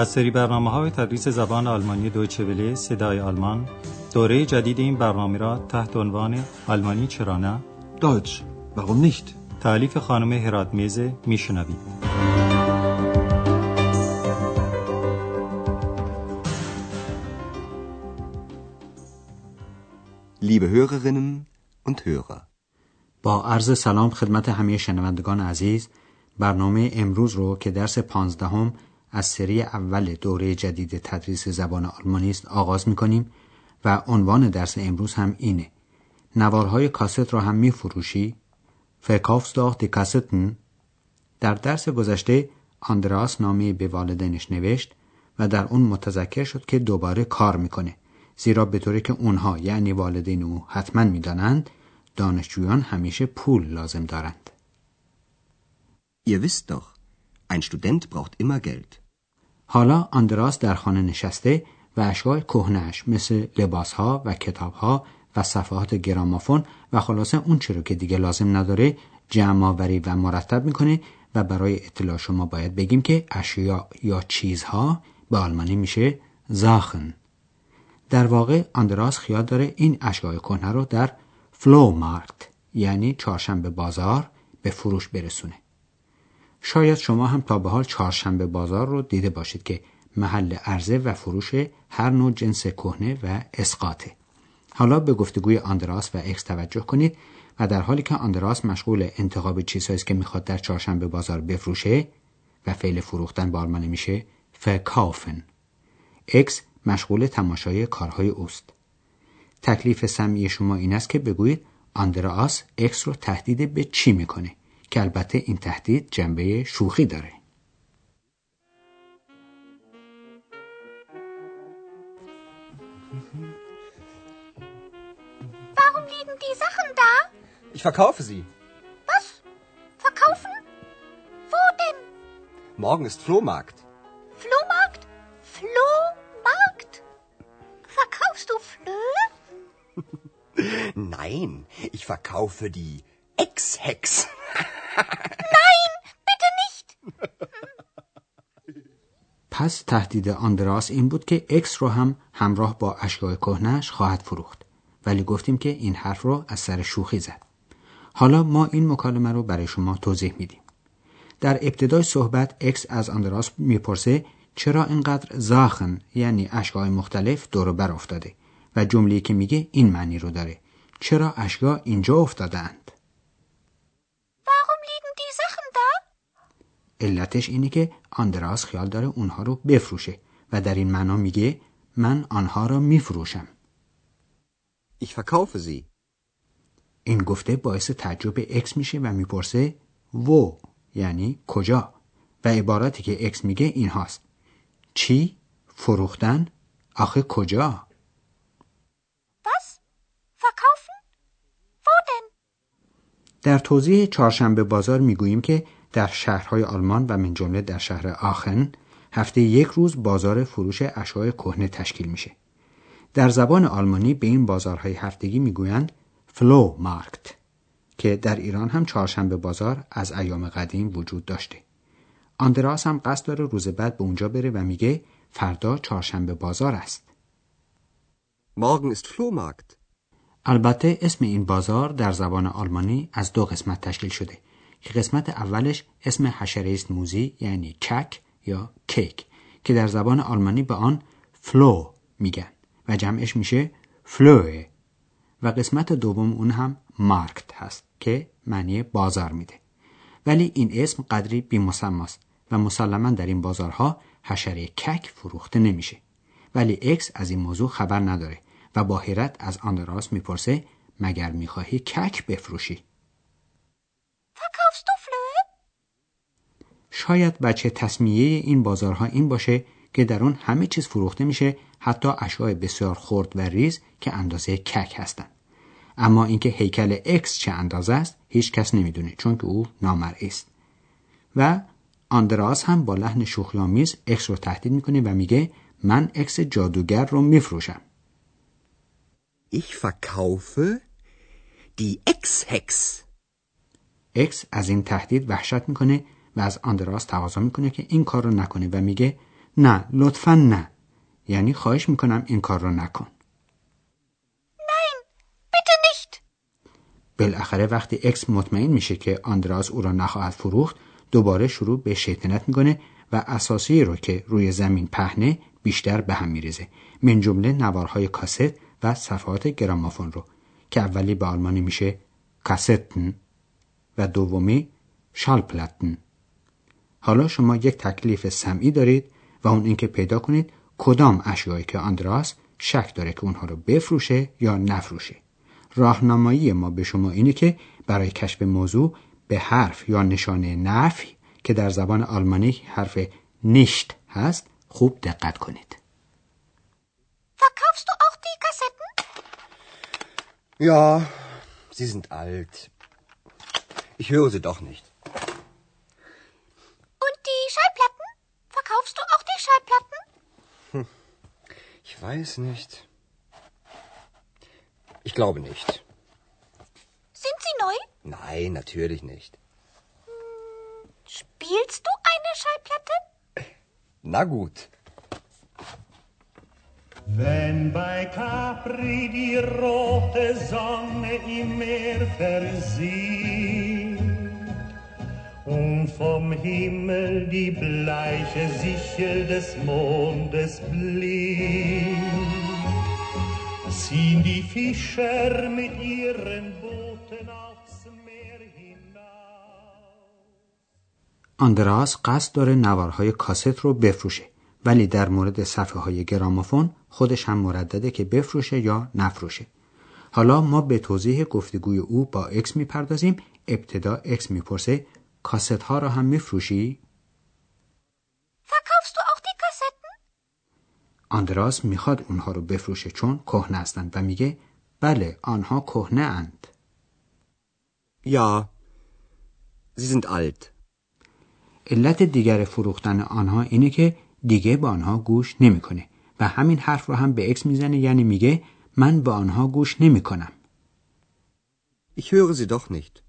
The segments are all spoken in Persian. از سری برنامه‌های تدریس زبان آلمانی دویچه وله صدای آلمان، دوره جدید این برنامه را تحت عنوان آلمانی چرا نه؟ Deutsch, warum nicht؟ تألیف خانم هراتمیز میشنوید. Liebe Hörerinnen und Hörer. با عرض سلام خدمت همه شنوندگان عزیز، برنامه امروز رو که درس 15 از سری اول دوره جدید تدریس زبان آلمانی است آغاز می‌کنیم و عنوان درس امروز هم اینه: نوارهای کاست را هم می‌فروشی؟ Verkaufst du auch die Kassetten؟ در درس گذشته آندراس نامه به والدینش نوشت و در اون متذکر شد که دوباره کار می‌کنه، زیرا به طوری که اونها یعنی والدین او حتما می‌دانند دانشجویان همیشه پول لازم دارند. Ihr wisst doch, ein Student braucht immer Geld. حالا آندراس در خانه نشسته و اشیای کهنه‌اش مثل لباس‌ها و کتاب‌ها و صفحات گرامافون و خلاصه اون چیزی رو که دیگه لازم نداره جمع‌آوری و مرتب می‌کنه و برای اطلاع شما باید بگیم که اشیا یا چیزها به آلمانی میشه زاخن. در واقع آندراس خیال داره این اشیای کهنه رو در فلومارکت یعنی چهارشنبه بازار به فروش برسونه. شاید شما هم تا به حال چهارشنبه بازار رو دیده باشید که محل عرضه و فروش هر نوع جنس کهنه و اسقاطه. حالا به گفتگوی آندراس و اکس توجه کنید و در حالی که آندراس مشغول انتخاب چیزهایی است که میخواد در چهارشنبه بازار بفروشه و فعل فروختن به آلمانی میشه verkaufen. اکس مشغول تماشای کارهای اوست. تکلیف سمعی شما این است که بگویید آندراس اکس رو تهدید به چی میکنه، که البته این تهدید جنبه شوخی داره. Warum liegen die Sachen da? Ich verkaufe sie. Was? Verkaufen? Wo denn? Morgen ist Flohmarkt. Flohmarkt? Flohmarkt? Verkaufst du Flöhe? Nein, ich verkaufe die Ex-Hex. Nein, bitte nicht. پس تهدید آندراس این بود که اکس رو هم همراه با اشیای کهنه‌اش خواهد فروخت، ولی گفتیم که این حرف رو از سر شوخی زد. حالا ما این مکالمه رو برای شما توضیح میدیم. در ابتدای صحبت اکس از آندراس میپرسه چرا اینقدر زاخن یعنی اشیای مختلف دور و بر افتاده و جمله‌ای که میگه این معنی رو داره: چرا اشیا اینجا افتادند؟ Warum liegen die Sachen da؟ علتش اینه که آندراس خیال داره اونها رو بفروشه و در این معنا میگه من آنها را میفروشم. Ich verkaufe sie. این گفته باعث تعجب اکس میشه و میپرسه وو یعنی کجا، و عبارتی که اکس میگه این هاست: چی؟ فروختن؟ آخه کجا؟ در توضیح چهارشنبه بازار میگوییم که در شهرهای آلمان و من جمله در شهر آخن هفته یک روز بازار فروش اشیای کهنه تشکیل میشه. در زبان آلمانی به این بازارهای هفتگی میگویند فلومارکت که در ایران هم چهارشنبه بازار از ایام قدیم وجود داشته. آندراس هم قصد داره روز بعد به اونجا بره و میگه فردا چهارشنبه بازار است. Morgen ist Flohmarkt. البته اسم این بازار در زبان آلمانی از دو قسمت تشکیل شده که قسمت اولش اسم حشره است موزی یعنی کک یا کیک که در زبان آلمانی به آن فلو میگن و جمعش میشه فلوه، و قسمت دوم اون هم مارکت هست که معنی بازار میده، ولی این اسم قدری بی‌مسماست و مسلما در این بازارها حشره کک فروخته نمیشه، ولی اکس از این موضوع خبر نداره و با حیرت از آندراس میپرسه مگر میخواهی کک بفروشی؟ شاید بچه تسمیه این بازارها این باشه که در اون همه چیز فروخته میشه، حتی اشیاء بسیار خرد و ریز که اندازه کک هستن. اما اینکه هیکل اکس چه اندازه است هیچ کس نمیدونه چون که او نامرئی است. و آندراس هم با لحن شوخی‌آمیز اکس رو تهدید میکنه و میگه من اکس جادوگر رو میفروشم. Ich verkaufe die Ex-Hex. اکس از این تهدید وحشت میکنه و از آندراس تقاضا میکنه که این کار رو نکنه و میگه نه، لطفاً نه. یعنی خواهش میکنم این کار رو نکن. بالاخره وقتی اکس مطمئن میشه که آندراس او را نخواهد فروخت، دوباره شروع به شیطنت میکنه و اساسی رو که روی زمین پهنه بیشتر به هم میریزه، من جمله نوارهای کاست و صفحات گرامافون رو که اولی به آلمانی میشه کاستن و دومی شالپلاتن. حالا شما یک تکلیف سمعی دارید و اون اینکه پیدا کنید کدام اشیایی که آندراس شک داره که اونها رو بفروشه یا نفروشه. راهنمایی ما به شما اینه که برای کشف موضوع به حرف یا نشانه نفی که در زبان آلمانی حرف نیشت هست خوب دقت کنید. Verkaufst du auch die Kassetten? Ja, sie sind alt. Ich höre sie doch nicht. Und die Schallplatten? Verkaufst du auch die Schallplatten? Ich weiß nicht. Ich glaube nicht. Sind sie neu? Nein, natürlich nicht. Spielst du eine Schallplatte? Na gut. Wenn bei Capri die rote Sonne im Meer versieht und vom Himmel die bleiche Sichel des Mondes blinkt, ziehen die Fischer mit ihren Booten aufs Meer hinaus. آندراس قصد داره نوارهای کاست رو بفروشه، ولی در مورد صفحه های گرامافون خودش هم مردده که بفروشه یا نفروشه. حالا ما به توضیح گفتگوی او با اکس میپردازیم. ابتدا اکس میپرسه کاست ها را هم میفروشی؟ Verkaufst du auch die Kassetten? آندراس میخواد اونها رو بفروشه چون کهنه هستند و میگه بله آنها کهنه اند. یا sie sind alt. علت دیگر فروختن آنها اینه که دیگه به آنها گوش نمیکنه و همین حرف رو هم به اکس میزنه، یعنی میگه من به آنها گوش نمیکنم. Ich höre sie doch nicht.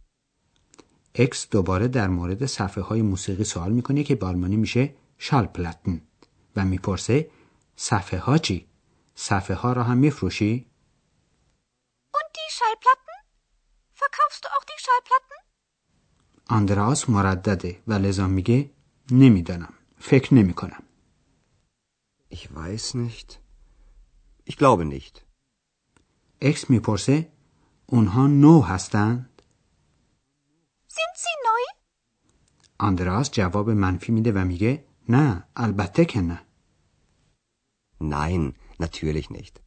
اکس دوباره در مورد صفحه های موسیقی سوال میکنه که به آلمانی میشه شالپلاتن و میپرسه صفحه ها چی؟ صفحه ها را هم میفروشی؟ Und die Schallplatten? Verkaufst du auch die Schallplatten? آندراس مردده و لذا میگه نمیدانم، فکر نمیکنم. Ich weiß nicht. Ich glaube nicht. اکس میپرسه اونها نو هستند؟ Sind sie neu? آندراس جواب منفی میده و میگه نه، البته که نه. Nein, natürlich nicht.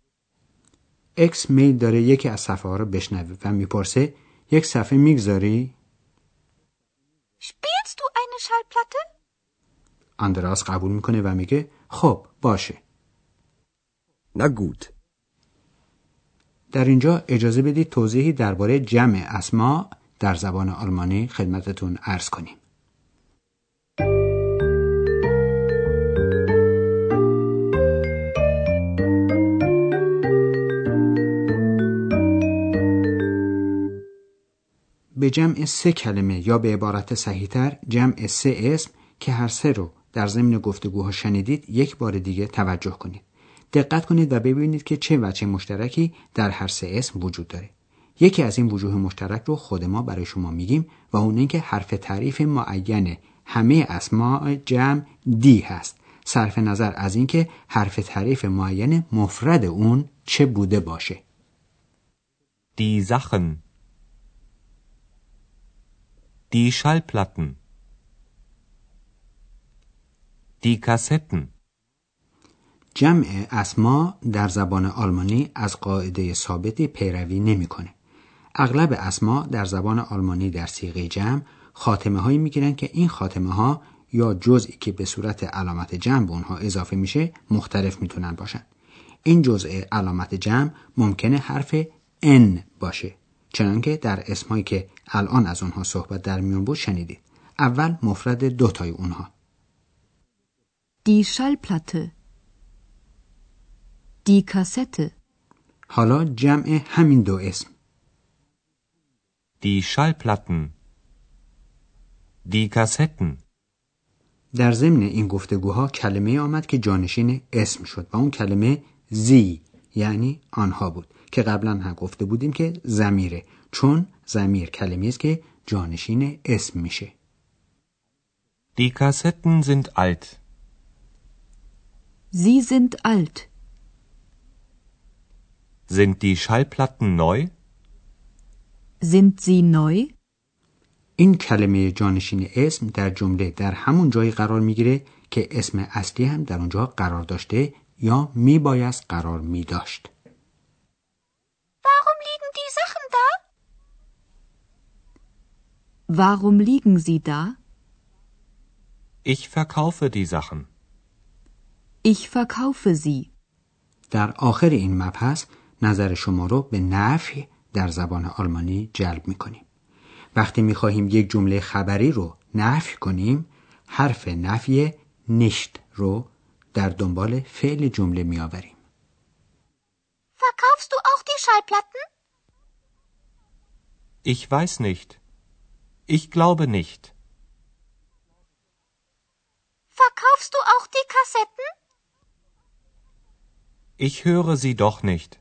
اکس میل داره یکی از صفحه ها رو بشنوه و میپرسه یک صفحه میگذاری؟ Spielst du eine Schallplatte? آندراس قبول میکنه و میگه خب باشه. Na gut. در اینجا اجازه بدید توضیحی درباره جمع اسما در زبان آلمانی خدمتتون عرض کنیم. به جمع سه کلمه یا به عبارت صحیح‌تر جمع سه اسم که هر سه رو در ضمن گفتگوها شنیدید یک بار دیگه توجه کنید. دقت کنید و ببینید که چه وجه مشترکی در هر سه اسم وجود داره. یکی از این وجوه مشترک رو خود ما برای شما میگیم و اون اینکه حرف تعریف معین همه اسماء جمع دی هست، صرف نظر از اینکه حرف تعریف معین مفرد اون چه بوده باشه. دی زخن، دی شالپلاتن، دی کاستن. جمع اسما در زبان آلمانی از قاعده ثابتی پیروی نمیکنه. اغلب اسما در زبان آلمانی در صيغه جمع خاتمه هایی میگیرن که این خاتمه ها یا جزئی که به صورت علامت جمع به اونها اضافه میشه مختلف میتونن باشن. این جزء علامت جمع ممکنه حرف ان باشه، چنانکه در اسمایی که الان از اونها صحبت در میون بود شنیدید. اول مفرد دوتای اونها. دی شالپلاته، دی کاسته. حالا جمع همین دو اسم دی شالپلاتن، دی کاستن. در ضمن این گفتگوها کلمه آمد که جانشین اسم شد و اون کلمه زی یعنی آنها بود که قبلا هم گفته بودیم که ضمیره، چون ضمیر کلمه‌ای است که جانشین اسم میشه. Die Kassetten sind alt. Sie sind alt. Sind die Schallplatten neu? Sind sie neu? این کلمه جانشین اسم در جمله در همون جایی قرار میگیره که اسم اصلی هم در اونجا قرار داشته یا میبایست قرار میداشت. Warum liegen die Sachen da? Warum liegen sie da? Ich verkaufe die Sachen. Ich verkaufe sie. در آخر این مبحث نظر شما رو به نفع در زبان آلمانی جلب میکنیم. وقتی میخواهیم یک جمله خبری رو نفی کنیم، حرف نفی nicht رو در دنبال فعل جمله میآوریم. Verkaufst du auch die Schallplatten? Ich weiß nicht. Ich glaube nicht. Verkaufst du auch die Kassetten? Ich höre sie doch nicht.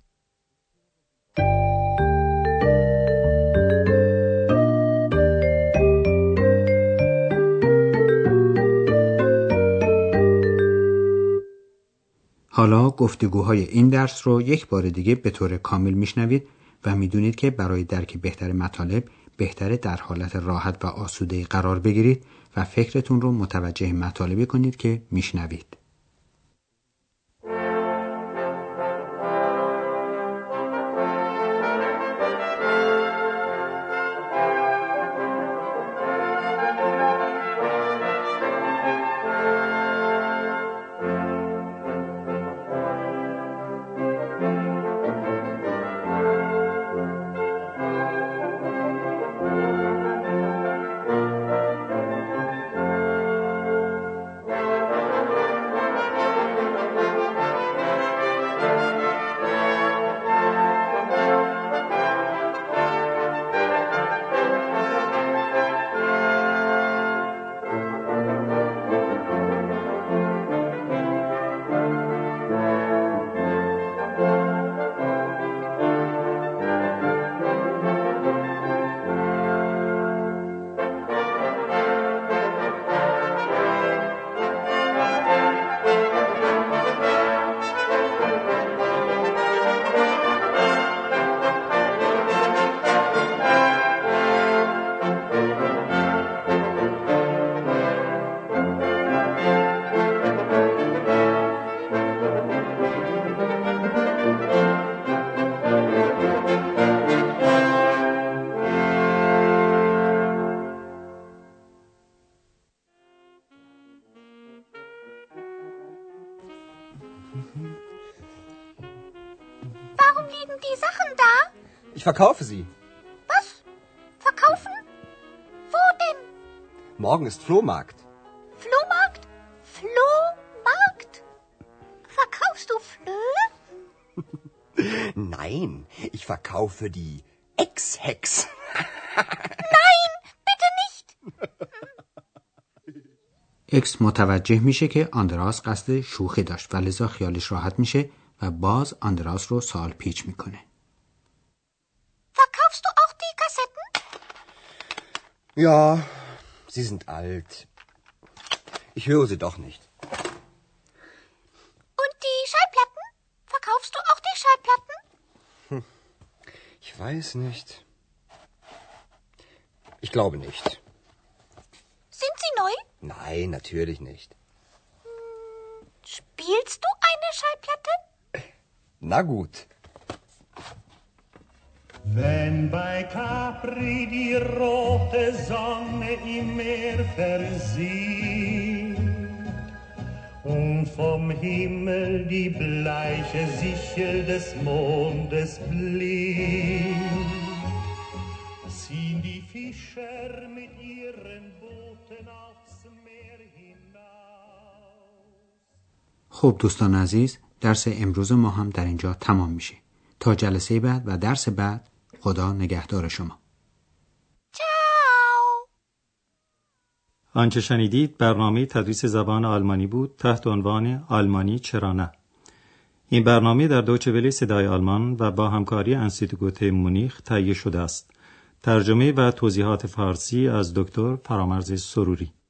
حالا گفتگوهای این درس رو یک بار دیگه به طور کامل میشنوید و میدونید که برای درک بهتر مطالب بهتره در حالت راحت و آسوده قرار بگیرید و فکرتون رو متوجه مطالبی کنید که میشنوید. Warum liegen die Sachen da? Ich verkaufe sie. Was? Verkaufen? Wo denn? Morgen ist Flohmarkt. Flohmarkt? Flohmarkt? Verkaufst du Flöhe? Nein, ich verkaufe die Ex-Hex. Nein, bitte nicht. اکس متوجه میشه که آندراس قصد شوخی داشت و لذا خیالش راحت میشه و باز آندراس رو سال پیچ میکنه. Verkaufst du auch die Kassetten? Ja, sie sind alt. Ich höre sie doch nicht. Und die Schallplatten? Verkaufst du auch die Schallplatten? Ich weiß nicht. Ich glaube nicht. Sind sie neu? Nein, natürlich nicht. Spielst du eine Schallplatte? Na gut. Wenn bei Capri die rote Sonne im Meer versieht und vom Himmel die bleiche Sichel des Mondes blinkt, ziehen die Fischer mit ihren Booten aufs Meer hinaus. خب دوستان عزیز، درس امروز ما هم در اینجا تمام میشه. تا جلسه بعد و درس بعد، خدا نگهدار شما. چاو. آنچه شنیدید برنامه تدریس زبان آلمانی بود تحت عنوان آلمانی چرا نه. این برنامه در دویچه وله صدای آلمان و با همکاری انستیتوت گوته مونیخ تهیه شده است. ترجمه و توضیحات فارسی از دکتر فرامرز سروری.